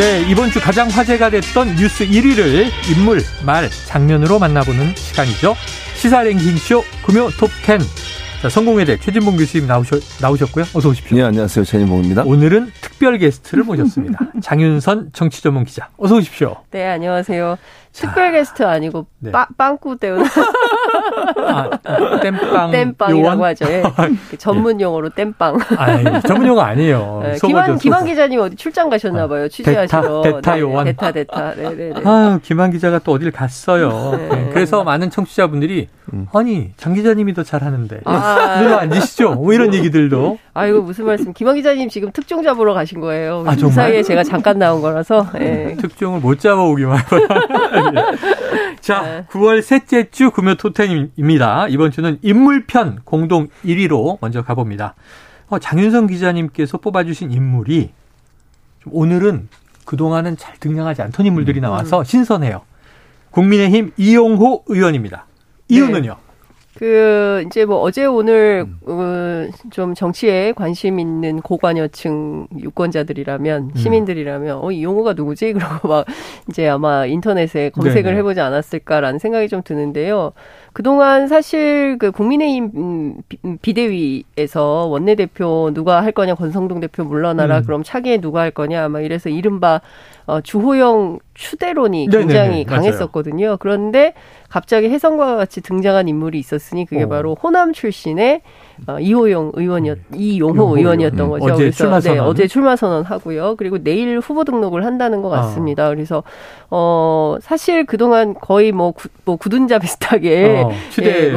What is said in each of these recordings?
네, 이번 주 가장 화제가 됐던 뉴스 1위를 인물, 말, 장면으로 만나보는 시간이죠. 시사 랭킹쇼 금요 톱10. 자, 성공회대 최진봉 교수님 나오셨고요. 어서 오십시오. 네, 안녕하세요. 최진봉입니다. 오늘은 특별 게스트를 모셨습니다. 장윤선 정치전문기자. 어서 오십시오. 네, 안녕하세요. 특별 게스트 아니고 네. 빵꾸 때우는 땜빵 땜빵이라고 하죠. 예. 전문 용어로 땜빵. 아니, 전문 용어 아니에요. 네, 김한 기자님 어디 출장 가셨나 봐요. 취재하시러. 대타 요원. 대타. 네네네. 아, 김한 기자가 또 어딜 갔어요. 네. 그래서 많은 청취자분들이 아니 장 기자님이 더 잘하는데 일로 앉으시죠. 뭐 이런 얘기들도. 아, 이거 무슨 말씀? 김한 기자님 지금 특종 잡으러 가신 거예요. 아, 그 사이에 제가 잠깐 나온 거라서. 네. 특종을 못 잡아오기만. 자, 9월 셋째 주 금요 톱10입니다. 이번 주는 인물편 공동 1위로 먼저 가봅니다. 장윤선 기자님께서 뽑아주신 인물이 좀 오늘은 그동안은 잘 등장하지 않던 인물들이 나와서 신선해요. 국민의힘 이용호 의원입니다. 이 의원은요? 네. 이제 뭐 어제 오늘, 좀 정치에 관심 있는 고관여층 유권자들이라면, 시민들이라면, 이용호가 누구지? 그러고 막 이제 아마 인터넷에 검색을 네네. 해보지 않았을까라는 생각이 좀 드는데요. 그동안 사실 그 국민의힘 비대위에서 원내대표 누가 할 거냐, 권성동 대표 물러나라, 그럼 차기에 누가 할 거냐, 아마 이래서 이른바 주호영 추대론이 굉장히 네네네, 강했었거든요. 맞아요. 그런데 갑자기 혜성과 같이 등장한 인물이 있었으니 그게 바로 호남 출신의 이용호 의원이었던 거죠. 어제 출마 선언하고요. 그리고 내일 후보 등록을 한다는 것 같습니다. 그래서 사실 그동안 거의 뭐 굳은자 비슷하게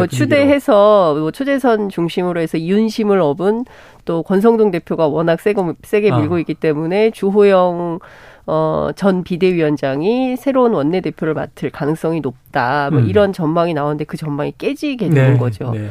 추대해서 초재선 중심으로 해서 이윤심을 업은 또 권성동 대표가 워낙 세게 밀고 있기 때문에 주호영 전 비대위원장이 새로운 원내대표를 맡을 가능성이 높다. 뭐 이런 전망이 나오는데 그 전망이 깨지게 되는 거죠. 네.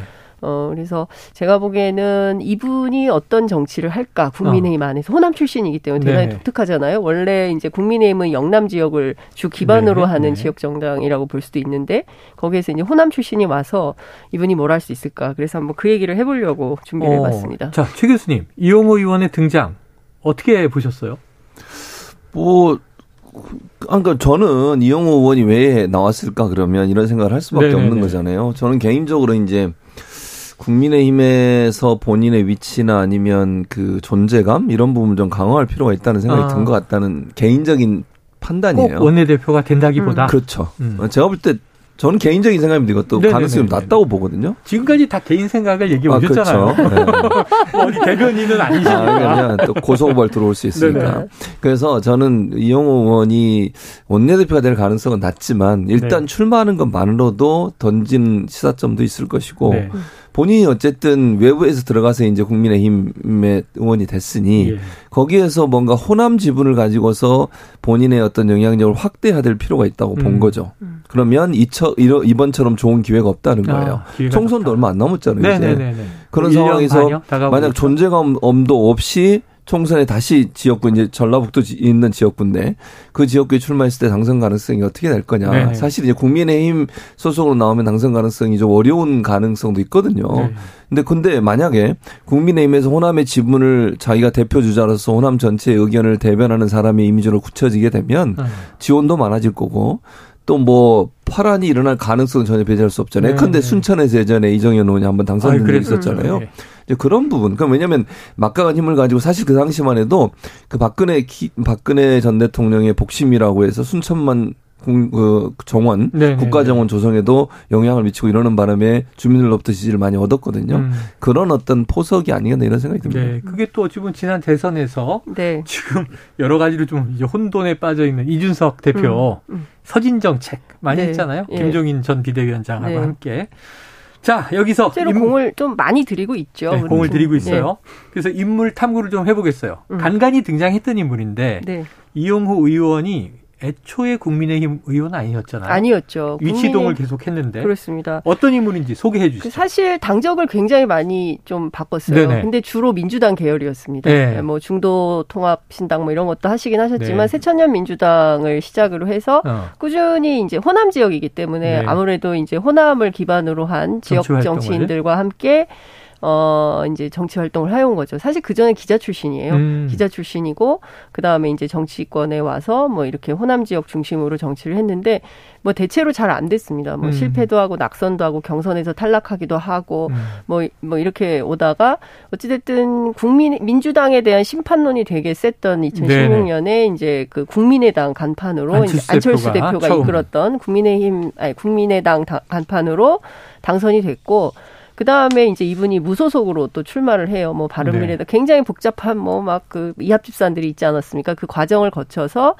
그래서 제가 보기에는 이분이 어떤 정치를 할까, 국민의힘 안에서. 호남 출신이기 때문에 대단히 네. 독특하잖아요. 원래 이제 국민의힘은 영남 지역을 주 기반으로 네. 하는 네. 지역 정당이라고 볼 수도 있는데, 거기에서 이제 호남 출신이 와서 이분이 뭘 할 수 있을까. 그래서 한번 그 얘기를 해보려고 준비를 해봤습니다. 자, 최 교수님, 이용호 의원의 등장 어떻게 보셨어요? 그러니까 저는 이용호 의원이 왜 나왔을까 그러면 이런 생각을 할 수밖에 네네네. 없는 거잖아요. 저는 개인적으로 이제 국민의힘에서 본인의 위치나 아니면 그 존재감 이런 부분 좀 강화할 필요가 있다는 생각이 든 것 같다는 개인적인 판단이에요. 꼭 원내대표가 된다기보다. 그렇죠. 제가 볼 때 저는 개인적인 생각입니다. 이것도 네네네네. 가능성이 좀 낮다고 보거든요. 지금까지 다 개인 생각을 얘기해 오셨잖아요. 그렇죠. 네. 어디 대변인은 아니시니까. 왜냐면 또 고소고발 들어올 수 있으니까. 네네. 그래서 저는 이용호 의원이 원내대표가 될 가능성은 낮지만 일단 네. 출마하는 것만으로도 던진 시사점도 있을 것이고 네. 본인이 어쨌든 외부에서 들어가서 이제 국민의힘의 의원이 됐으니 예. 거기에서 뭔가 호남 지분을 가지고서 본인의 어떤 영향력을 확대해야 될 필요가 있다고 본 거죠. 그러면 이번처럼 좋은 기회가 없다는 거예요. 총선도 얼마 안 남았잖아요. 이제. 그런 상황에서 만약 존재감도 없이 총선에 다시 지역구 이제 전라북도 있는 지역구인데 그 지역구에 출마했을 때 당선 가능성이 어떻게 될 거냐. 네네. 사실 이제 국민의힘 소속으로 나오면 당선 가능성이 좀 어려운 가능성도 있거든요. 네네. 근데 만약에 국민의힘에서 호남의 지분을 자기가 대표 주자로서 호남 전체의 의견을 대변하는 사람의 이미지로 굳혀지게 되면 지원도 많아질 거고 또 뭐 파란이 일어날 가능성은 전혀 배제할 수 없잖아요. 그런데 순천에서 예전에 이정현 의원이 한번 당선된 적이 있었잖아요. 네. 이제 그런 부분. 그러니까 왜냐하면 막강한 힘을 가지고 사실 그 당시만 해도 그 박근혜 전 대통령의 복심이라고 해서 순천만 정원, 네네. 국가정원 조성에도 영향을 미치고 이러는 바람에 주민들로부터 지지를 많이 얻었거든요. 그런 어떤 포석이 아니겠나 이런 생각이 듭니다. 네, 그게 또 어찌 보면 지난 대선에서 네. 지금 여러 가지로 좀 이제 혼돈에 빠져 있는 이준석 대표 서진 정책 많이 네. 했잖아요. 네. 김종인 전 비대위원장하고 네. 함께. 자, 여기서 실제로 공을 좀 많이 드리고 있죠. 네, 공을 드리고 있어요. 네. 그래서 인물 탐구를 좀 해보겠어요. 간간히 등장했던 인물인데 네. 이용호 의원이 애초에 국민의힘 의원 아니었잖아요. 아니었죠. 위치동을 계속했는데. 그렇습니다. 어떤 인물인지 소개해 주시죠. 사실 당적을 굉장히 많이 좀 바꿨어요. 네네. 근데 주로 민주당 계열이었습니다. 네. 뭐 중도 통합 신당 뭐 이런 것도 하시긴 하셨지만 네. 새천년 민주당을 시작으로 해서 꾸준히 이제 호남 지역이기 때문에 네. 아무래도 이제 호남을 기반으로 한 지역 정치인들과 함께 이제 정치 활동을 해온 거죠. 사실 그 전에 기자 출신이에요. 기자 출신이고, 그 다음에 이제 정치권에 와서 뭐 이렇게 호남 지역 중심으로 정치를 했는데, 뭐 대체로 잘 안 됐습니다. 뭐 실패도 하고, 낙선도 하고, 경선에서 탈락하기도 하고, 뭐 이렇게 오다가, 어찌됐든 민주당에 대한 심판론이 되게 셌던 2016년에 네네. 이제 그 국민의당 간판으로, 안철수 대표가 이끌었던 국민의당 간판으로 당선이 됐고, 그 다음에 이제 이분이 무소속으로 또 출마를 해요. 뭐 바른미래당 네. 굉장히 복잡한 뭐 막 그 이합집산들이 있지 않았습니까? 그 과정을 거쳐서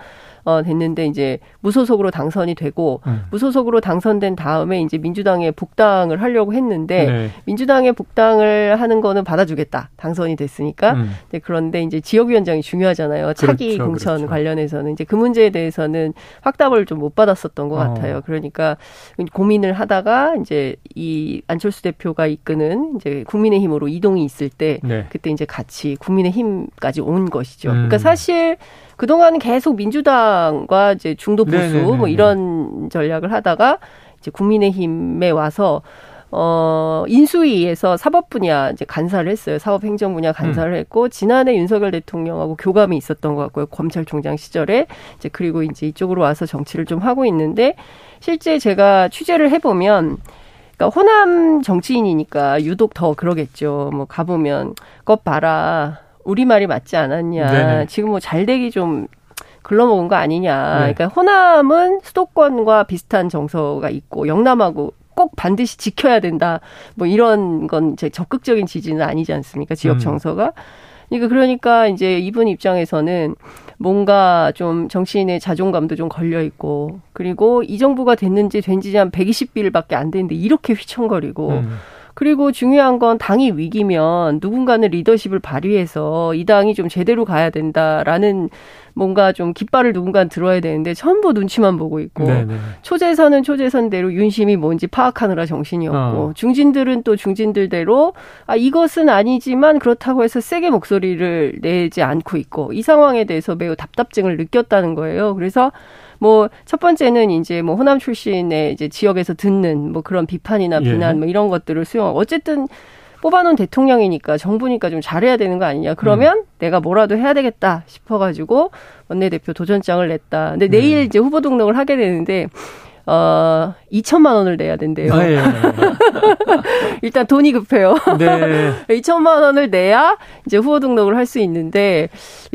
됐는데 이제 무소속으로 당선이 되고 무소속으로 당선된 다음에 이제 민주당에 복당을 하려고 했는데 네. 민주당에 복당을 하는 거는 받아주겠다. 당선이 됐으니까. 네, 그런데 이제 지역위원장이 중요하잖아요. 차기 그렇죠, 공천 그렇죠. 관련해서는 이제 그 문제에 대해서는 확답을 좀 못 받았었던 것 같아요. 그러니까 고민을 하다가 이제 이 안철수 대표가 이끄는 이제 국민의힘으로 이동이 있을 때 네. 그때 이제 같이 국민의힘까지 온 것이죠. 그러니까 사실 그동안은 계속 민주당과 이제 중도 보수 뭐 이런 전략을 하다가 이제 국민의힘에 와서 인수위에서 사법 분야 이제 간사를 했어요. 사법 행정 분야 간사를 했고 지난해 윤석열 대통령하고 교감이 있었던 것 같고요. 검찰총장 시절에 이제 그리고 이제 이쪽으로 와서 정치를 좀 하고 있는데 실제 제가 취재를 해보면. 그러니까 호남 정치인이니까 유독 더 그러겠죠. 뭐 가보면 껏 봐라. 우리 말이 맞지 않았냐. 네네. 지금 뭐 잘되기 좀 글러먹은 거 아니냐. 네. 그러니까 호남은 수도권과 비슷한 정서가 있고 영남하고 꼭 반드시 지켜야 된다. 뭐 이런 건 이제 적극적인 지지는 아니지 않습니까? 지역 정서가. 그러니까 이제 이분 입장에서는 뭔가 좀 정치인의 자존감도 좀 걸려 있고 그리고 이 정부가 됐는지 된지 한 120일밖에 안 됐는데 이렇게 휘청거리고 그리고 중요한 건 당이 위기면 누군가는 리더십을 발휘해서 이 당이 좀 제대로 가야 된다라는 뭔가 좀 깃발을 누군가 들어야 되는데 전부 눈치만 보고 있고 네네. 초재선은 초재선대로 윤심이 뭔지 파악하느라 정신이 없고 중진들은 또 중진들대로 아 이것은 아니지만 그렇다고 해서 세게 목소리를 내지 않고 있고 이 상황에 대해서 매우 답답증을 느꼈다는 거예요. 그래서 뭐 첫 번째는 이제 뭐 호남 출신의 이제 지역에서 듣는 뭐 그런 비판이나 비난 예. 뭐 이런 것들을 수용하고 어쨌든 뽑아놓은 대통령이니까 정부니까 좀 잘해야 되는 거 아니냐. 그러면 내가 뭐라도 해야 되겠다 싶어가지고 원내대표 도전장을 냈다. 근데 내일 이제 후보 등록을 하게 되는데 2천만 원을 내야 된대요. 아, 예. 일단 돈이 급해요. 네. 2천만 원을 내야 이제 후보 등록을 할 수 있는데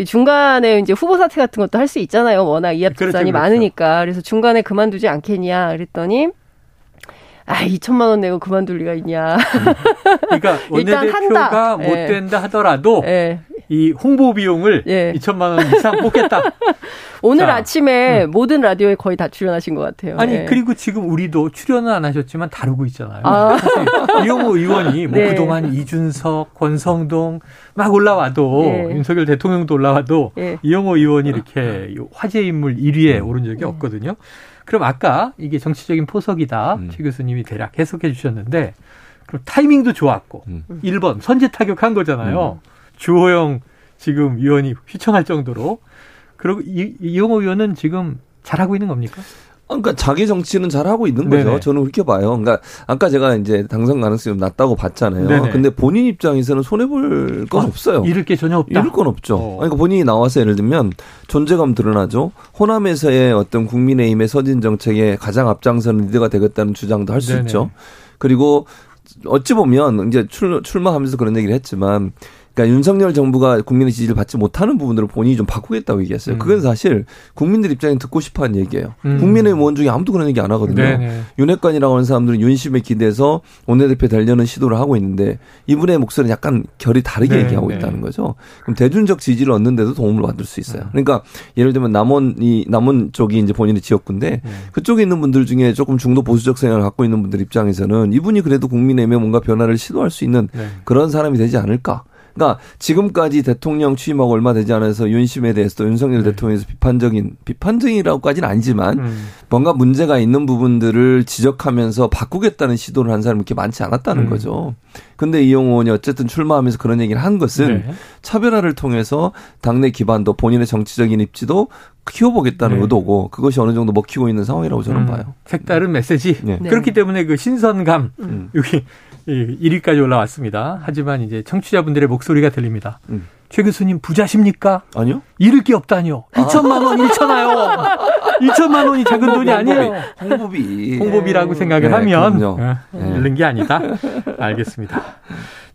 중간에 이제 후보 사퇴 같은 것도 할 수 있잖아요. 워낙 이합집산이 많으니까. 그래서 중간에 그만두지 않겠냐 그랬더니 아, 2천만 원 내고 그만둘 리가 있냐. 그러니까 원내대표가 못 된다 하더라도 예. 이 홍보 비용을 예. 2천만 원 이상 뽑겠다. 오늘 자, 아침에 모든 라디오에 거의 다 출연하신 것 같아요. 아니 예. 그리고 지금 우리도 출연은 안 하셨지만 다루고 있잖아요. 아. 이용호 의원이 뭐 네. 그동안 이준석, 권성동 막 올라와도 예. 윤석열 대통령도 올라와도 예. 이용호 의원이 이렇게 화제 인물 1위에 오른 적이 없거든요. 그럼 아까 이게 정치적인 포석이다. 최 교수님이 대략 해석해 주셨는데 그럼 타이밍도 좋았고 1번 선제 타격한 거잖아요. 주호영 지금 의원이 휘청할 정도로. 그리고 이용호 의원은 지금 잘하고 있는 겁니까? 그러니까 자기 정치는 잘하고 있는 거죠. 네네. 저는 그렇게 봐요. 그러니까 아까 제가 이제 당선 가능성이 낮다고 봤잖아요. 네네. 근데 본인 입장에서는 손해볼 건 없어요. 잃을 게 전혀 없다. 잃을 건 없죠. 그러니까 본인이 나와서 예를 들면 존재감 드러나죠. 호남에서의 어떤 국민의힘의 서진 정책에 가장 앞장서는 리더가 되겠다는 주장도 할 수 있죠. 그리고 어찌 보면 이제 출마하면서 그런 얘기를 했지만 그러니까 윤석열 정부가 국민의 지지를 받지 못하는 부분들을 본인이 좀 바꾸겠다고 얘기했어요. 그건 사실 국민들 입장에 듣고 싶어하는 얘기예요. 국민의힘 의원 중에 아무도 그런 얘기 안 하거든요. 네네. 윤핵관이라고 하는 사람들은 윤심에 기대서 원내대표 되려는 시도를 하고 있는데 이분의 목소리는 약간 결이 다르게 네네. 얘기하고 있다는 거죠. 그럼 대중적 지지를 얻는 데도 도움을 받을 수 있어요. 그러니까 예를 들면 남원 쪽이 이제 본인의 지역구인데 그쪽에 있는 분들 중에 조금 중도 보수적 성향을 갖고 있는 분들 입장에서는 이분이 그래도 국민의힘에 뭔가 변화를 시도할 수 있는 그런 사람이 되지 않을까. 그러니까 지금까지 대통령 취임하고 얼마 되지 않아서 윤심에 대해서도 윤석열 대통령에서 비판적이라고까지는 아니지만 뭔가 문제가 있는 부분들을 지적하면서 바꾸겠다는 시도를 한 사람이 그렇게 많지 않았다는 거죠. 근데 이용호 의원이 어쨌든 출마하면서 그런 얘기를 한 것은 차별화를 통해서 당내 기반도 본인의 정치적인 입지도 키워보겠다는 의도고 그것이 어느 정도 먹히고 있는 상황이라고 저는 봐요. 색다른 메시지. 네. 그렇기 때문에 그 신선감 여기 1위까지 올라왔습니다. 하지만 이제 청취자분들의 목소리가 들립니다. 최 교수님 부자십니까? 아니요. 잃을 게 없다니요. 2천만 원 잃잖아요. 2천만 원이 작은 돈이 아니에요. 홍보비라고 생각을 하면 잃는 게 아니다. 알겠습니다.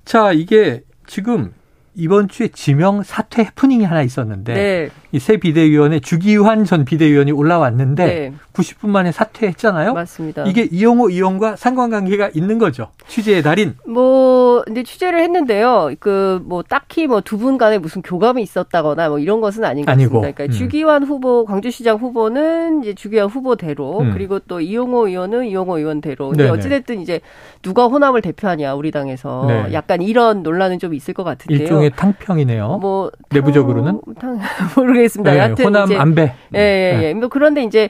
자, 이게 지금 이번 주에 지명 사퇴 해프닝이 하나 있었는데 이 새 비대위원회 주기환 전 비대위원이 올라왔는데 90분 만에 사퇴했잖아요. 맞습니다. 이게 이용호 의원과 상관관계가 있는 거죠. 취재의 달인. 근데 취재를 했는데요. 딱히 두 분 간에 무슨 교감이 있었다거나 이런 것은 아닌 것 같습니다. 그러니까 주기환 후보, 광주시장 후보는 이제 주기환 후보대로 그리고 또 이용호 의원은 이용호 의원대로. 근데 어찌됐든 이제 누가 호남을 대표하냐 우리 당에서 약간 이런 논란은 좀 있을 것 같은데요. 일종의 탕평이네요. 내부적으로는 모르겠습니다. 여하튼 호남 안배. 그런데 이제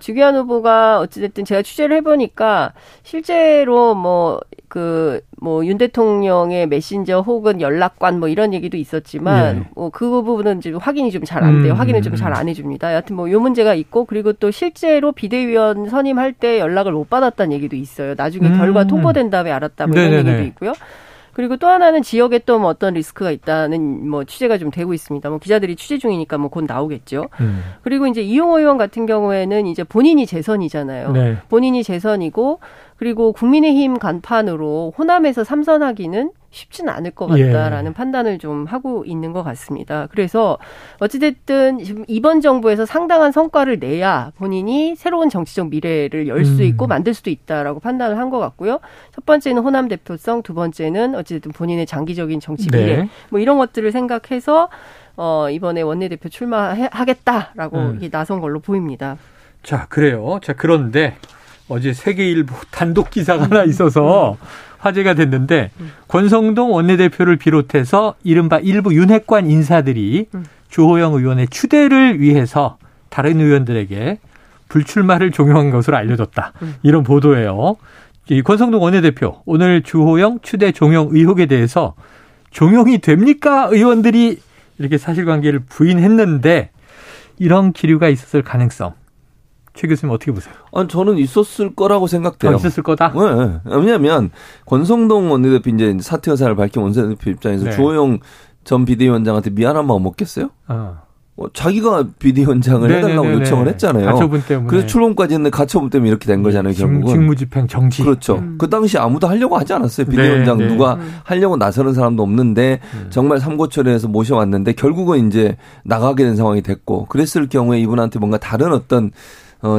주기환 후보가 어찌됐든 제가 취재를 해보니까 실제로 윤 대통령의 메신저 혹은 연락관 이런 얘기도 있었지만 그 부분은 지금 확인이 좀 잘 안 돼요. 확인을 좀 잘 안 해줍니다. 여하튼 요 문제가 있고 그리고 또 실제로 비대위원 선임할 때 연락을 못 받았다는 얘기도 있어요. 나중에 결과 통보된 다음에 알았다 이런 얘기도 있고요. 그리고 또 하나는 지역에 또 어떤 리스크가 있다는 취재가 좀 되고 있습니다. 기자들이 취재 중이니까 곧 나오겠죠. 그리고 이제 이용호 의원 같은 경우에는 이제 본인이 재선이잖아요. 본인이 재선이고 그리고 국민의힘 간판으로 호남에서 3선하기는 쉽진 않을 것 같다라는 판단을 좀 하고 있는 것 같습니다. 그래서 어찌됐든 지금 이번 정부에서 상당한 성과를 내야 본인이 새로운 정치적 미래를 열 수 있고 만들 수도 있다라고 판단을 한 것 같고요. 첫 번째는 호남 대표성, 두 번째는 어찌됐든 본인의 장기적인 정치 미래 이런 것들을 생각해서 이번에 원내대표 출마하겠다라고 나선 걸로 보입니다. 자, 그래요. 자, 그런데 어제 세계일보 단독 기사가 하나 있어서 화제가 됐는데 권성동 원내대표를 비롯해서 이른바 일부 윤핵관 인사들이 주호영 의원의 추대를 위해서 다른 의원들에게 불출마를 종용한 것으로 알려졌다. 이런 보도예요. 이 권성동 원내대표 오늘 주호영 추대 종용 의혹에 대해서 종용이 됩니까? 의원들이 이렇게 사실관계를 부인했는데 이런 기류가 있었을 가능성. 최 교수님 어떻게 보세요? 저는 있었을 거라고 생각돼요. 있었을 거다? 네. 왜냐하면 권성동 원내대표 이제 사퇴 의사를 밝힌 원내대표 입장에서 주호영 전 비대위원장한테 미안한 마음 없겠어요? 자기가 비대위원장을 해달라고 요청을 했잖아요. 가처분 때문에. 그래서 출범까지 했는데 가처분 때문에 이렇게 된 거잖아요. 결국은. 직무집행 정지. 그렇죠. 그 당시 아무도 하려고 하지 않았어요. 비대위원장 누가 하려고 나서는 사람도 없는데 정말 삼고초려해서 모셔왔는데 결국은 이제 나가게 된 상황이 됐고 그랬을 경우에 이분한테 뭔가 다른 어떤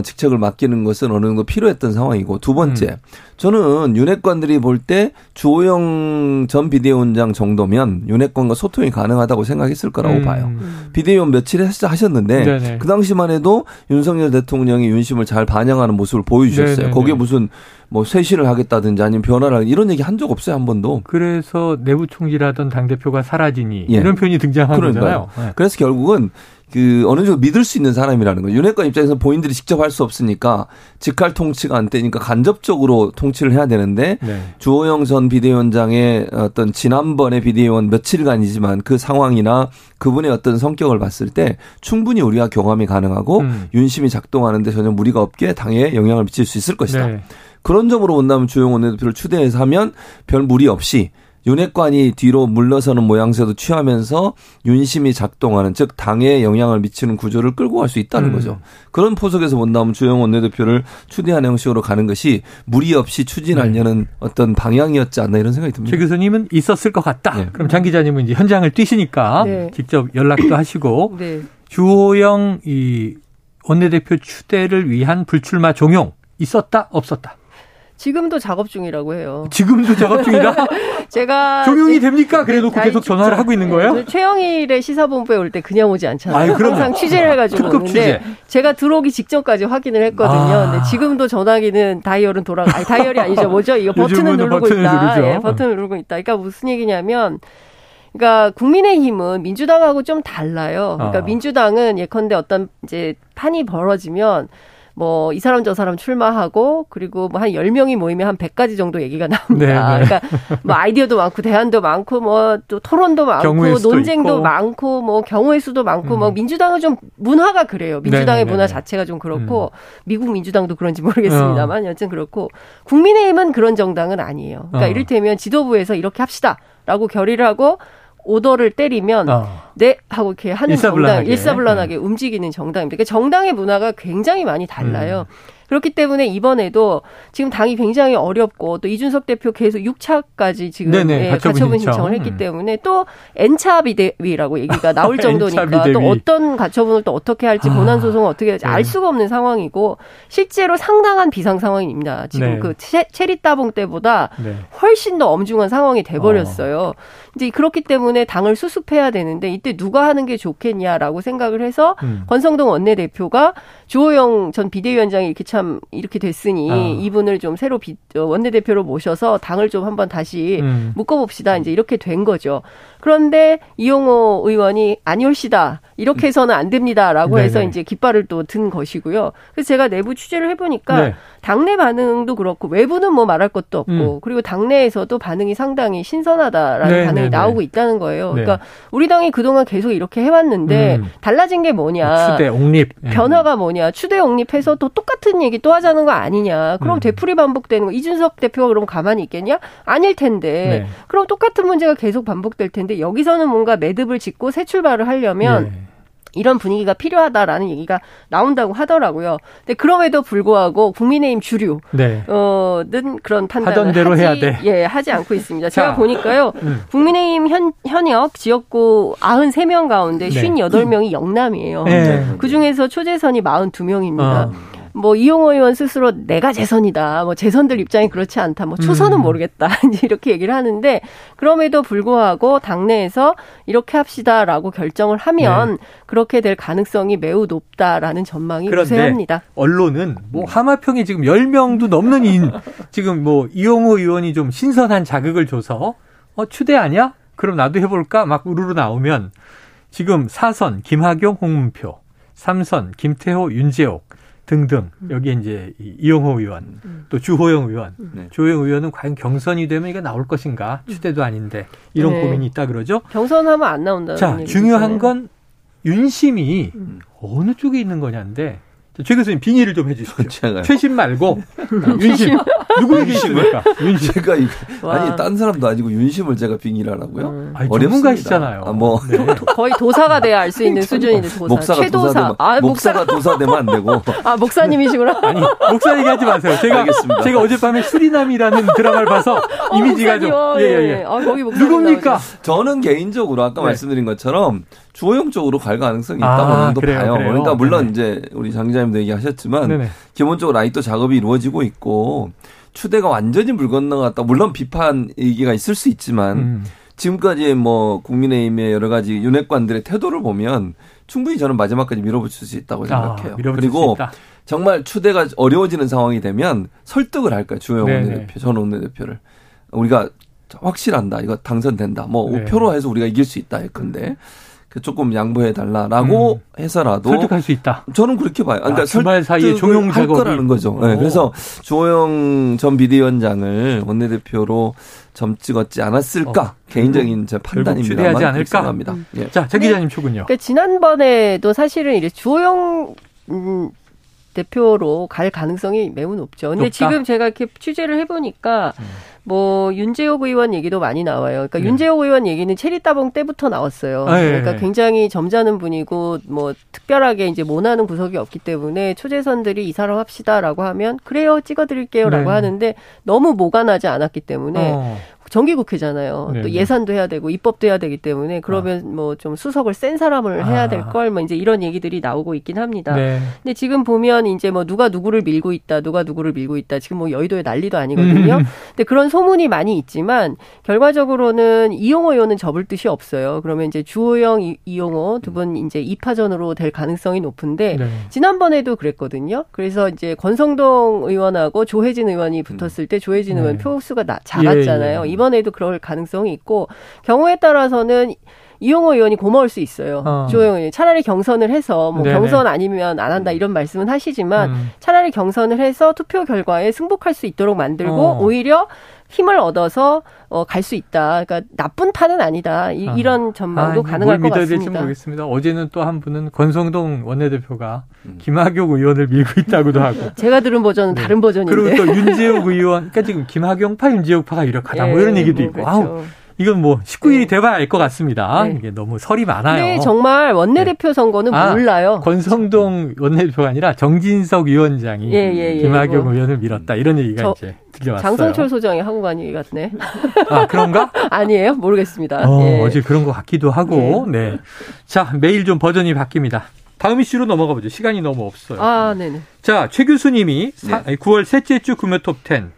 직책을 맡기는 것은 어느 정도 필요했던 상황이고 두 번째 저는 윤핵관들이 볼 때 주호영 전 비대위원장 정도면 윤핵관과 소통이 가능하다고 생각했을 거라고 봐요. 비대위원 며칠 하셨는데 그 당시만 해도 윤석열 대통령이 윤심을 잘 반영하는 모습을 보여주셨어요. 거기에 무슨 쇄신을 하겠다든지 아니면 변화를 하겠다든지 이런 얘기 한 적 없어요. 한 번도. 그래서 내부 총질하던 당대표가 사라지니 이런 표현이 등장한 거잖아요. 그래서 결국은 어느 정도 믿을 수 있는 사람이라는 거예요. 윤핵관 입장에서 본인들이 직접 할 수 없으니까 직할 통치가 안 되니까 간접적으로 통치를 해야 되는데 주호영 전 비대위원장의 어떤 지난번의 비대위원 며칠간이지만 그 상황이나 그분의 어떤 성격을 봤을 때 충분히 우리가 경험이 가능하고 윤심이 작동하는데 전혀 무리가 없게 당에 영향을 미칠 수 있을 것이다. 그런 점으로 본다면 주호영 원내대표를 추대해서 하면 별 무리 없이 윤핵관이 뒤로 물러서는 모양새도 취하면서 윤심이 작동하는, 즉 당에 영향을 미치는 구조를 끌고 갈 수 있다는 거죠. 그런 포석에서 본다면 주호영 원내대표를 추대하는 형식으로 가는 것이 무리 없이 추진하려는 어떤 방향이었지 않나 이런 생각이 듭니다. 최 교수님은 있었을 것 같다. 네. 그럼 장 기자님은 이제 현장을 뛰시니까 네. 직접 연락도 하시고 네. 주호영 이 원내대표 추대를 위한 불출마 종용 있었다 없었다? 지금도 작업 중이라고 해요. 지금도 작업 중이다? 제가 종용이 됩니까? 그래도 계속 전화를 하고 있는 거예요? 최영일의 시사본부에 올 때 그냥 오지 않잖아요. 아니, 항상 취재를 해가지고 오는데 취재. 제가 들어오기 직전까지 확인을 했거든요. 근데 지금도 전화기는 다이얼은 아니 다이얼이 아니죠. 뭐죠? 이거 버튼을 누르고 있다. 그렇죠? 예, 버튼을 누르고 있다. 그러니까 무슨 얘기냐면 그러니까 국민의힘은 민주당하고 좀 달라요. 그러니까 민주당은 예컨대 어떤 이제 판이 벌어지면 뭐 이 사람 저 사람 출마하고 그리고 뭐 한 10명이 모이면 한 100가지 정도 얘기가 나옵니다. 네네. 그러니까 뭐 아이디어도 많고 대안도 많고 뭐 또 토론도 많고 논쟁도 있고. 많고 뭐 경우의 수도 많고 뭐 민주당은 좀 문화가 그래요. 민주당의 네네네. 문화 자체가 좀 그렇고 미국 민주당도 그런지 모르겠습니다만 여튼 그렇고 국민의힘은 그런 정당은 아니에요. 그러니까 이를테면 지도부에서 이렇게 합시다라고 결의를 하고 오더를 때리면 네 하고 이렇게 하는 정당, 일사불란하게 움직이는 정당입니다. 그러니까 정당의 문화가 굉장히 많이 달라요. 그렇기 때문에 이번에도 지금 당이 굉장히 어렵고 또 이준석 대표 계속 6차까지 지금 가처분 신청을 했기 때문에 또 N차 비대위라고 얘기가 나올 정도니까 비대위. 또 어떤 가처분을 또 어떻게 할지 본안 소송을 어떻게 할지 알 수가 없는 상황이고 실제로 상당한 비상 상황입니다. 지금 그 체리 따봉 때보다 훨씬 더 엄중한 상황이 돼버렸어요. 이제 그렇기 때문에 당을 수습해야 되는데 이때 누가 하는 게 좋겠냐라고 생각을 해서 권성동 원내대표가 주호영 전 비대위원장이 이렇게 참 이렇게 됐으니 이분을 좀 새로 원내대표로 모셔서 당을 좀 한번 다시 묶어봅시다. 이제 이렇게 된 거죠. 그런데 이용호 의원이 아니올시다. 이렇게 해서는 안 됩니다라고 해서 이제 깃발을 또 든 것이고요. 그래서 제가 내부 취재를 해보니까 당내 반응도 그렇고 외부는 뭐 말할 것도 없고 그리고 당내에서도 반응이 상당히 신선하다라는 반응이 나오고 있다는 거예요. 그러니까 우리 당이 그동안 계속 이렇게 해왔는데 달라진 게 뭐냐. 추대 옹립. 변화가 뭐냐. 추대 옹립해서 또 똑같은 얘기 또 하자는 거 아니냐. 그럼 되풀이 반복되는 거. 이준석 대표가 그럼 가만히 있겠냐? 아닐 텐데. 그럼 똑같은 문제가 계속 반복될 텐데 여기서는 뭔가 매듭을 짓고 새 출발을 하려면 이런 분위기가 필요하다라는 얘기가 나온다고 하더라고요. 근데 그럼에도 불구하고 국민의힘 주류는 그런 판단을 하던 대로 해야 돼. 예, 하지 않고 있습니다. 제가 보니까요. 국민의힘 현역 지역구 93명 가운데 58명이 영남이에요. 그중에서 초재선이 42명입니다. 뭐 이용호 의원 스스로 내가 재선이다. 뭐 재선들 입장이 그렇지 않다. 뭐 초선은 모르겠다. 이렇게 얘기를 하는데 그럼에도 불구하고 당내에서 이렇게 합시다라고 결정을 하면 그렇게 될 가능성이 매우 높다라는 전망이 우세합니다. 언론은 뭐 하마평이 지금 10명도 넘는 지금 뭐 이용호 의원이 좀 신선한 자극을 줘서 추대 아니야? 그럼 나도 해볼까? 막 우르르 나오면 지금 4선 김학용 홍문표, 3선 김태호 윤재욱 등등 여기 이제 이용호 의원 또 주호영 의원 주호영 의원은 과연 경선이 되면 이게 나올 것인가 추대도 아닌데 이런 고민이 있다 그러죠. 경선하면 안 나온다는 자 얘기잖아요. 중요한 건 윤심이 어느 쪽에 있는 거냐인데 최 교수님 빙의를 좀 해주시죠. 최심 말고 윤심 누구에게 있습니까? 윤심 제가 아니 딴 사람도 아니고 윤심을 제가 빙의를 하라고요? 아니, 전문가시잖아요. 네. 거의 도사가 돼야 알 수 있는 수준인데 도사. 목사가 최도사. 목사가 도사되면 안 되고. 목사님이시구나. 아니 목사 얘기하지 마세요. 제가 어젯밤에 수리남이라는 드라마를 봐서 이미지가 좀 거기 목사님 누굽니까? 나오죠. 저는 개인적으로 아까 말씀드린 것처럼. 주호영 쪽으로 갈 가능성이 있다고는 또 봐요. 그러니까 물론 이제 우리 장 기자님도 얘기하셨지만 기본적으로 아직도 작업이 이루어지고 있고 추대가 완전히 물 건너갔다. 물론 비판 얘기가 있을 수 있지만 지금까지 뭐 국민의힘의 여러 가지 윤핵관들의 태도를 보면 충분히 저는 마지막까지 밀어붙일 수 있다고 생각해요. 그리고 정말 추대가 어려워지는 상황이 되면 설득을 할까요. 주호영 원내대표, 전 원내대표를. 우리가 확실한다. 이거 당선된다. 뭐 5표로 해서 우리가 이길 수 있다. 예컨대. 조금 양보해달라라고 해서라도 설득할 수 있다. 저는 그렇게 봐요. 그러니까 주말 사이에 종용 할 거라는 거죠. 네, 그래서 주호영 전 비대위원장을 원내대표로 점찍었지 않았을까 개인적인 제 판단입니다만 추대하지 않을까 합니다. 자, 장 기자님 초군요. 그러니까 지난번에도 사실은 이제 주호영 대표로 갈 가능성이 매우 높죠. 근데 지금 제가 이렇게 취재를 해보니까 뭐 윤재욱 의원 얘기도 많이 나와요. 그러니까 윤재욱 의원 얘기는 체리따봉 때부터 나왔어요. 아, 예, 그러니까 굉장히 점잖은 분이고 뭐 특별하게 이제 모나는 구석이 없기 때문에 초재선들이 이 사람 합시다라고 하면 그래요, 찍어드릴게요라고 하는데 너무 모가 나지 않았기 때문에 정기국회잖아요. 또 예산도 해야 되고 입법도 해야 되기 때문에 그러면 뭐 좀 수석을 센 사람을 해야 될 걸 뭐 이제 이런 얘기들이 나오고 있긴 합니다. 근데 지금 보면 이제 뭐 누가 누구를 밀고 있다, 누가 누구를 밀고 있다. 지금 뭐 여의도에 난리도 아니거든요. 근데 그런 소문이 많이 있지만 결과적으로는 이용호 의원은 접을 뜻이 없어요. 그러면 이제 주호영, 이용호 두 분 이제 2파전으로 될 가능성이 높은데 지난번에도 그랬거든요. 그래서 이제 권성동 의원하고 조혜진 의원이 붙었을 때 조혜진 의원 표수가 작았잖아요. 이번에도 그럴 가능성이 있고 경우에 따라서는 이용호 의원이 고마울 수 있어요. 주호영 의원이 차라리 경선을 해서 뭐 경선 아니면 안 한다 이런 말씀은 하시지만 차라리 경선을 해서 투표 결과에 승복할 수 있도록 만들고 오히려 힘을 얻어서 갈 수 있다. 그러니까 나쁜 판은 아니다. 이런 전망도 가능할 것 같습니다. 뭘 믿어야 될지 모르겠습니다. 어제는 또 한 분은 권성동 원내대표가 김학용 의원을 밀고 있다고도 하고. 제가 들은 버전은 다른 버전인데. 그리고 또 윤재욱 의원. 그러니까 지금 김학용파, 윤재욱파가 유력하다. 예, 뭐 이런 얘기도 있고. 그렇죠. 아우. 이건 뭐 19일이 돼봐야 알 것 같습니다. 이게 너무 설이 많아요. 근데 정말 원내대표 선거는 몰라요. 권성동 원내대표가 아니라 정진석 위원장이 김학용 의원을 밀었다. 이런 얘기가 이제 들려왔어요. 장성철 소장이 하고 간 얘기 같네. 아, 그런가? 아니에요. 모르겠습니다. 어제 그런 것 같기도 하고. 네. 자, 매일 좀 버전이 바뀝니다. 다음 이슈로 넘어가 보죠. 시간이 너무 없어요. 아, 네네. 자, 최 교수님이 9월 셋째 주 금요 톱10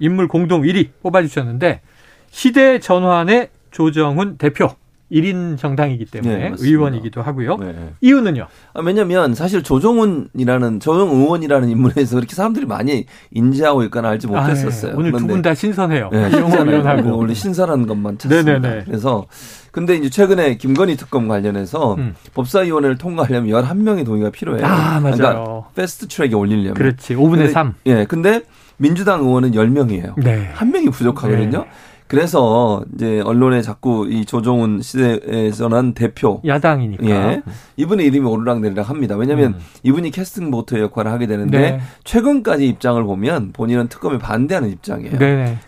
인물 공동 1위 뽑아주셨는데 시대 전환의 조정훈 대표 1인 정당이기 때문에 의원이기도 하고요. 이유는요? 왜냐하면 사실 조정 의원이라는 인물에서 그렇게 사람들이 많이 인지하고 있거나 알지 못했었어요. 오늘 두 분 다 신선해요. 의원하고 원래 신선한 것만 찾습니다. 그래서 근데 이제 최근에 김건희 특검 관련해서 법사위원회를 통과하려면 11명의 동의가 필요해요. 아, 맞아요. 그러니까 패스트트랙에 올리려면. 그렇지. 5분의 3. 예, 근데 민주당 의원은 10명이에요. 네. 1명이 부족하거든요. 그래서 이제 언론에 자꾸 이 조정훈 시대에서 난 대표 야당이니까 이분의 이름이 오르락내리락 합니다. 왜냐하면 이분이 캐스팅 보트 역할을 하게 되는데 최근까지 입장을 보면 본인은 특검에 반대하는 입장이에요.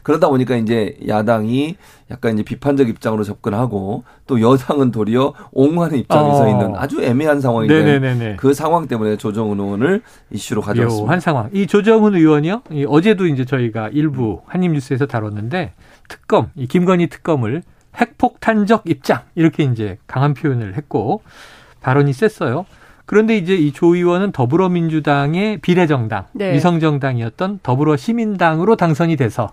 그러다 보니까 이제 야당이 약간 이제 비판적 입장으로 접근하고 또 여당은 도리어 옹호하는 입장에서 있는 아주 애매한 상황인데 그 상황 때문에 조정훈 의원을 이슈로 가져왔습니다. 묘한 상황. 이 조정훈 의원이요. 어제도 이제 저희가 일부 한입뉴스에서 다뤘는데 특검, 이 김건희 특검을 핵폭탄적 입장 이렇게 이제 강한 표현을 했고 발언이 셌어요. 그런데 이제 이 조 의원은 더불어민주당의 비례정당, 위성정당이었던 더불어시민당으로 당선이 돼서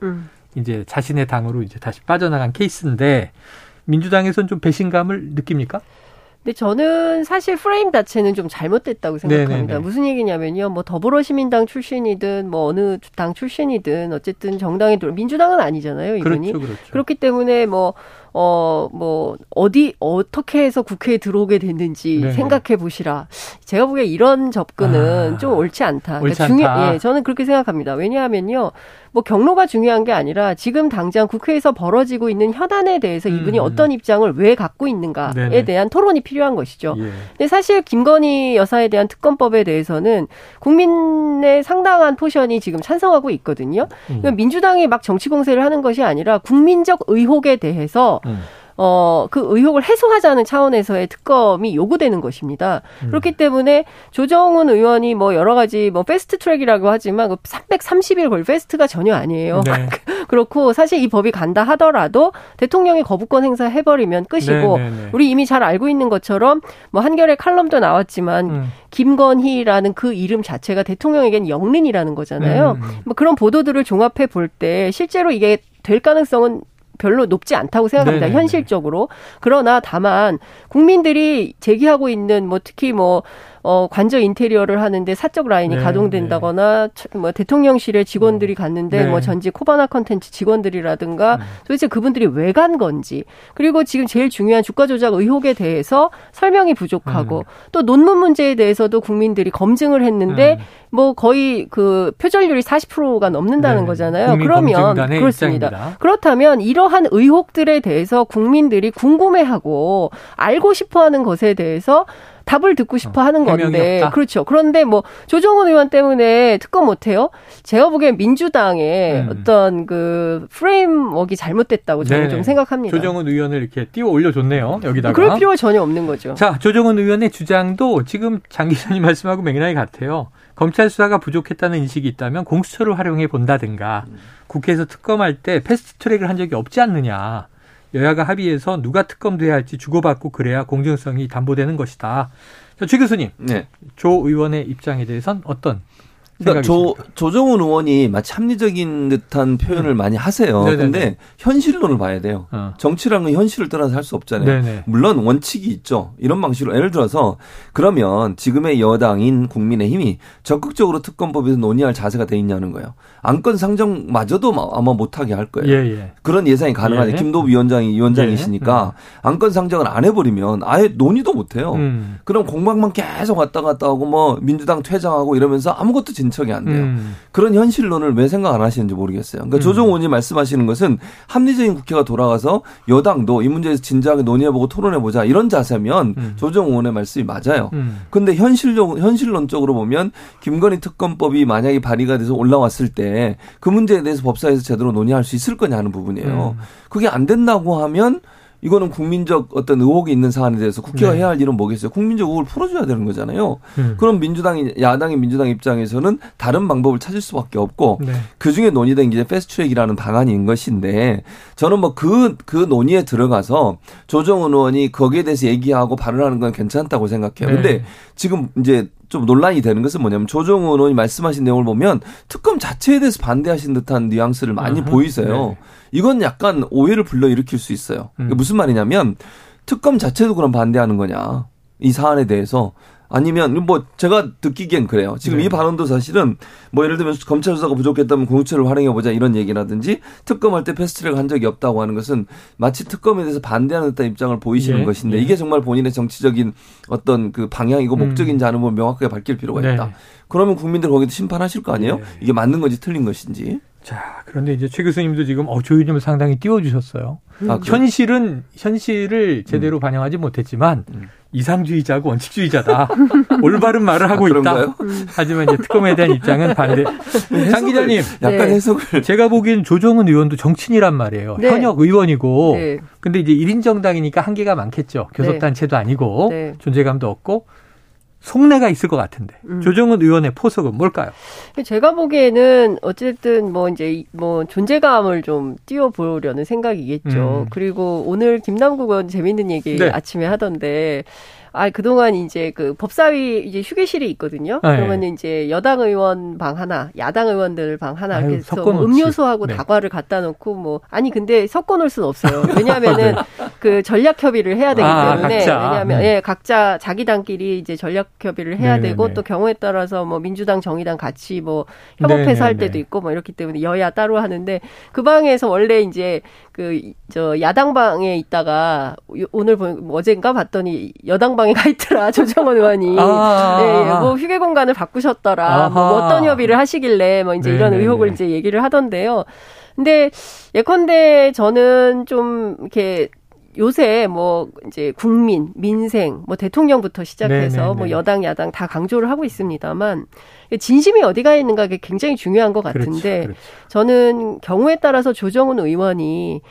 이제 자신의 당으로 이제 다시 빠져나간 케이스인데 민주당에서는 좀 배신감을 느낍니까? 근데 저는 사실 프레임 자체는 좀 잘못됐다고 생각합니다. 무슨 얘기냐면요. 뭐 더불어시민당 출신이든 뭐 어느 당 출신이든 어쨌든 정당에 민주당은 아니잖아요. 이분이. 그렇죠. 그렇기 때문에 어떻게 해서 국회에 들어오게 됐는지 생각해 보시라. 제가 보기에 이런 접근은 좀 옳지 않다. 그러니까 저는 그렇게 생각합니다. 왜냐하면요. 뭐 경로가 중요한 게 아니라 지금 당장 국회에서 벌어지고 있는 현안에 대해서 이분이 어떤 입장을 왜 갖고 있는가에 대한 토론이 필요한 것이죠. 근데 사실 김건희 여사에 대한 특검법에 대해서는 국민의 상당한 포션이 지금 찬성하고 있거든요. 그러니까 민주당이 막 정치 공세를 하는 것이 아니라 국민적 의혹에 대해서 그 의혹을 해소하자는 차원에서의 특검이 요구되는 것입니다. 그렇기 때문에 조정훈 의원이 뭐 여러 가지 뭐 패스트 트랙이라고 하지만 330일 걸 패스트가 전혀 아니에요. 그렇고 사실 이 법이 간다 하더라도 대통령이 거부권 행사해버리면 끝이고 우리 이미 잘 알고 있는 것처럼 뭐 한겨레 칼럼도 나왔지만 김건희라는 그 이름 자체가 대통령에겐 영린이라는 거잖아요. 뭐 그런 보도들을 종합해 볼 때 실제로 이게 될 가능성은 별로 높지 않다고 생각합니다. 현실적으로. 그러나 다만 국민들이 제기하고 있는 뭐 특히 뭐 관저 인테리어를 하는데 사적 라인이 가동된다거나 뭐 대통령실에 직원들이 갔는데 뭐 전직 코바나 컨텐츠 직원들이라든가 도대체 그분들이 왜 간 건지 그리고 지금 제일 중요한 주가 조작 의혹에 대해서 설명이 부족하고 또 논문 문제에 대해서도 국민들이 검증을 했는데 뭐 거의 그 표절률이 40%가 넘는다는 거잖아요. 그러면 그렇습니다. 입장입니다. 그렇다면 이러한 의혹들에 대해서 국민들이 궁금해하고 알고 싶어하는 것에 대해서 답을 듣고 싶어 하는 건데. 그렇죠. 그런데 뭐 조정훈 의원 때문에 특검 못해요? 제가 보기엔 민주당의 어떤 그 프레임워크이 잘못됐다고 저는 좀 생각합니다. 조정훈 의원을 이렇게 띄워 올려줬네요. 여기다가. 그럴 필요가 전혀 없는 거죠. 자, 조정훈 의원의 주장도 지금 장 기자님 말씀하고 맥락이 같아요. 검찰 수사가 부족했다는 인식이 있다면 공수처를 활용해 본다든가 국회에서 특검할 때 패스트트랙을 한 적이 없지 않느냐. 여야가 합의해서 누가 특검돼야 할지 주고받고 그래야 공정성이 담보되는 것이다. 자, 최 교수님, 조 의원의 입장에 대해서는 어떤 생각이십니까? 그러니까 조정훈 의원이 마치 합리적인 듯한 표현을 많이 하세요. 그런데 현실론을 봐야 돼요. 정치라는 건 현실을 떠나서 할 수 없잖아요. 물론 원칙이 있죠. 이런 방식으로 예를 들어서 그러면 지금의 여당인 국민의힘이 적극적으로 특검법에서 논의할 자세가 돼 있냐는 거예요. 안건 상정마저도 아마 못하게 할 거예요. 그런 예상이 가능하죠. 김도부 위원장이 위원장이시니까 안건 상정을 안 해버리면 아예 논의도 못해요. 그럼 공방만 계속 왔다 갔다 하고 뭐 민주당 퇴장하고 이러면서 아무것도 진척이 안 돼요. 그런 현실론을 왜 생각 안 하시는지 모르겠어요. 그러니까 조정훈이 말씀하시는 것은 합리적인 국회가 돌아가서 여당도 이 문제에서 진지하게 논의해보고 토론해보자 이런 자세면 조정훈의 말씀이 맞아요. 그런데 현실론적으로 보면 김건희 특검법이 만약에 발의가 돼서 올라왔을 때 그 문제에 대해서 법사위에서 제대로 논의할 수 있을 거냐 하는 부분이에요. 그게 안 된다고 하면 이거는 국민적 어떤 의혹이 있는 사안에 대해서 국회가 해야 할 일은 뭐겠어요? 국민적 의혹을 풀어줘야 되는 거잖아요. 그럼 야당의 민주당 입장에서는 다른 방법을 찾을 수밖에 없고 그중에 논의된 게 패스트트랙이라는 방안인 것인데 저는 뭐 그 논의에 들어가서 조정훈 의원이 거기에 대해서 얘기하고 발언하는 건 괜찮다고 생각해요. 근데 지금 이제 좀 논란이 되는 것은 뭐냐면 조정훈 의원이 말씀하신 내용을 보면 특검 자체에 대해서 반대하신 듯한 뉘앙스를 많이 보이세요. 이건 약간 오해를 불러일으킬 수 있어요. 그러니까 무슨 말이냐면 특검 자체도 그럼 반대하는 거냐. 이 사안에 대해서. 아니면 뭐 제가 듣기엔 그래요. 지금 이 발언도 사실은 뭐 예를 들면 검찰 수사가 부족했다면 공수처를 활용해보자 이런 얘기라든지 특검할 때 패스트트랙을 한 적이 없다고 하는 것은 마치 특검에 대해서 반대하는 듯한 입장을 보이시는 것인데 이게 정말 본인의 정치적인 어떤 그 방향이고 목적인지 아는 건 명확하게 밝힐 필요가 있다. 그러면 국민들 거기도 심판하실 거 아니에요? 이게 맞는 건지 틀린 것인지. 자, 그런데 이제 최 교수님도 지금 조의점을 상당히 띄워주셨어요. 현실을 제대로 반영하지 못했지만 이상주의자고 원칙주의자다. 올바른 말을 하고 있다. 하지만 이제 특검에 대한 입장은 반대. 장 기자님, 약간 해석을. 제가 보기엔 조정훈 의원도 정치인이란 말이에요. 현역 의원이고. 근데 이제 1인 정당이니까 한계가 많겠죠. 교섭단체도 아니고 존재감도 없고. 속내가 있을 것 같은데 조정훈 의원의 포석은 뭘까요? 제가 보기에는 어쨌든 뭐 존재감을 좀 띄워보려는 생각이겠죠. 그리고 오늘 김남국 의원 재밌는 얘기 아침에 하던데. 그동안 이제 그 법사위 이제 휴게실이 있거든요. 그러면 이제 여당 의원 방 하나, 야당 의원들 방 하나 이렇게 해서 음료수하고 다과를 갖다 놓고 근데 섞어 놓을 수는 없어요. 왜냐면은 그 전략 협의를 해야 되기 때문에 각자. 왜냐면 각자 자기당끼리 이제 전략 협의를 해야 되고 또 경우에 따라서 뭐 민주당, 정의당 같이 뭐 협업해서 할 때도 있고 뭐 이렇기 때문에 여야 따로 하는데 그 방에서 원래 이제 그 야당 방에 있다가 어젠가 봤더니 여당 방에 가 있더라. 조정원 의원이 뭐 휴게 공간을 바꾸셨더라. 뭐 어떤 협의를 하시길래 뭐 이제 이런 의혹을 이제 얘기를 하던데요. 근데 예컨대 저는 좀 이렇게 요새 뭐 이제 국민, 민생, 뭐 대통령부터 시작해서 뭐 여당, 야당 다 강조를 하고 있습니다만 진심이 어디가 있는가 그게 굉장히 중요한 것 같은데 저는 경우에 따라서 조정훈 의원이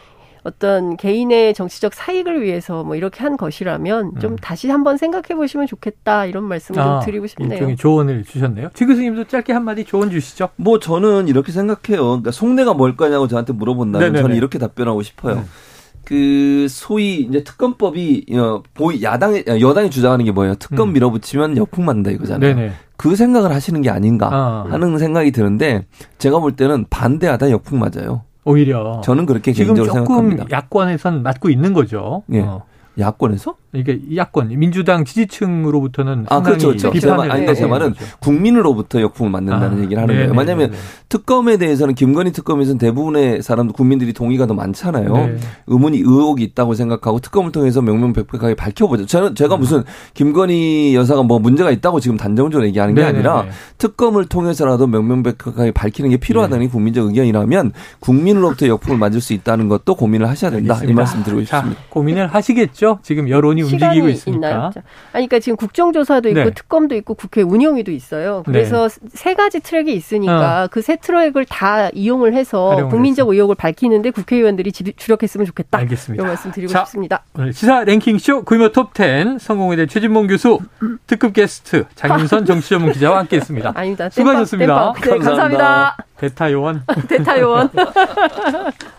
어떤 개인의 정치적 사익을 위해서 뭐 이렇게 한 것이라면 좀 다시 한번 생각해 보시면 좋겠다 이런 말씀을 좀 드리고 싶네요. 일종의 조언을 주셨네요. 최 교수님도 짧게 한마디 조언 주시죠. 뭐 저는 이렇게 생각해요. 그러니까 속내가 뭘 거냐고 저한테 물어본다면 저는 이렇게 답변하고 싶어요. 그 소위 이제 특검법이 여당이 주장하는 게 뭐예요? 특검 밀어붙이면 역풍만다 이거잖아요. 그 생각을 하시는 게 아닌가 하는 생각이 드는데 제가 볼 때는 반대하다 역풍 맞아요. 오히려 저는 그렇게 개인적으로 생각합니다. 지금 조금 야권에선 맞고 있는 거죠. 야권에서? 이게 야권 민주당 지지층으로부터는 그렇죠. 비판을 아니 제 말은 국민으로부터 역풍을 맞는다는 얘기를 하는 거예요. 왜냐하면 특검에 대해서는 김건희 특검에서는 대부분의 사람도 국민들이 동의가 더 많잖아요. 의혹이 있다고 생각하고 특검을 통해서 명명백백하게 밝혀보죠. 제가 무슨 김건희 여사가 뭐 문제가 있다고 지금 단정적으로 얘기하는 게 아니라 특검을 통해서라도 명명백백하게 밝히는 게 필요하다는 게 국민적 의견이라면 국민으로부터 역풍을 맞을 수 있다는 것도 고민을 하셔야 된다. 알겠습니다. 이 말씀 드리고 싶습니다. 고민을 하시겠죠. 있죠. 지금 여론이 움직이고 있으니까. 있나요? 아니, 그러니까 지금 국정조사도 있고 네. 특검도 있고 국회 운영위도 있어요. 그래서 네. 세 가지 트랙이 있으니까 그 세 트랙을 다 이용을 해서 국민적 의혹을 밝히는데 국회의원들이 주력했으면 좋겠다. 알겠습니다. 이런 말씀 드리고 싶습니다. 오늘 시사 랭킹쇼 구이모 톱10 성공회대 최진봉 교수, 특급 게스트 장윤선 정치전문 기자와 함께했습니다. 아닙니다. 수고하셨습니다. 땜빵. 네, 감사합니다. 대타요원. 대타요원.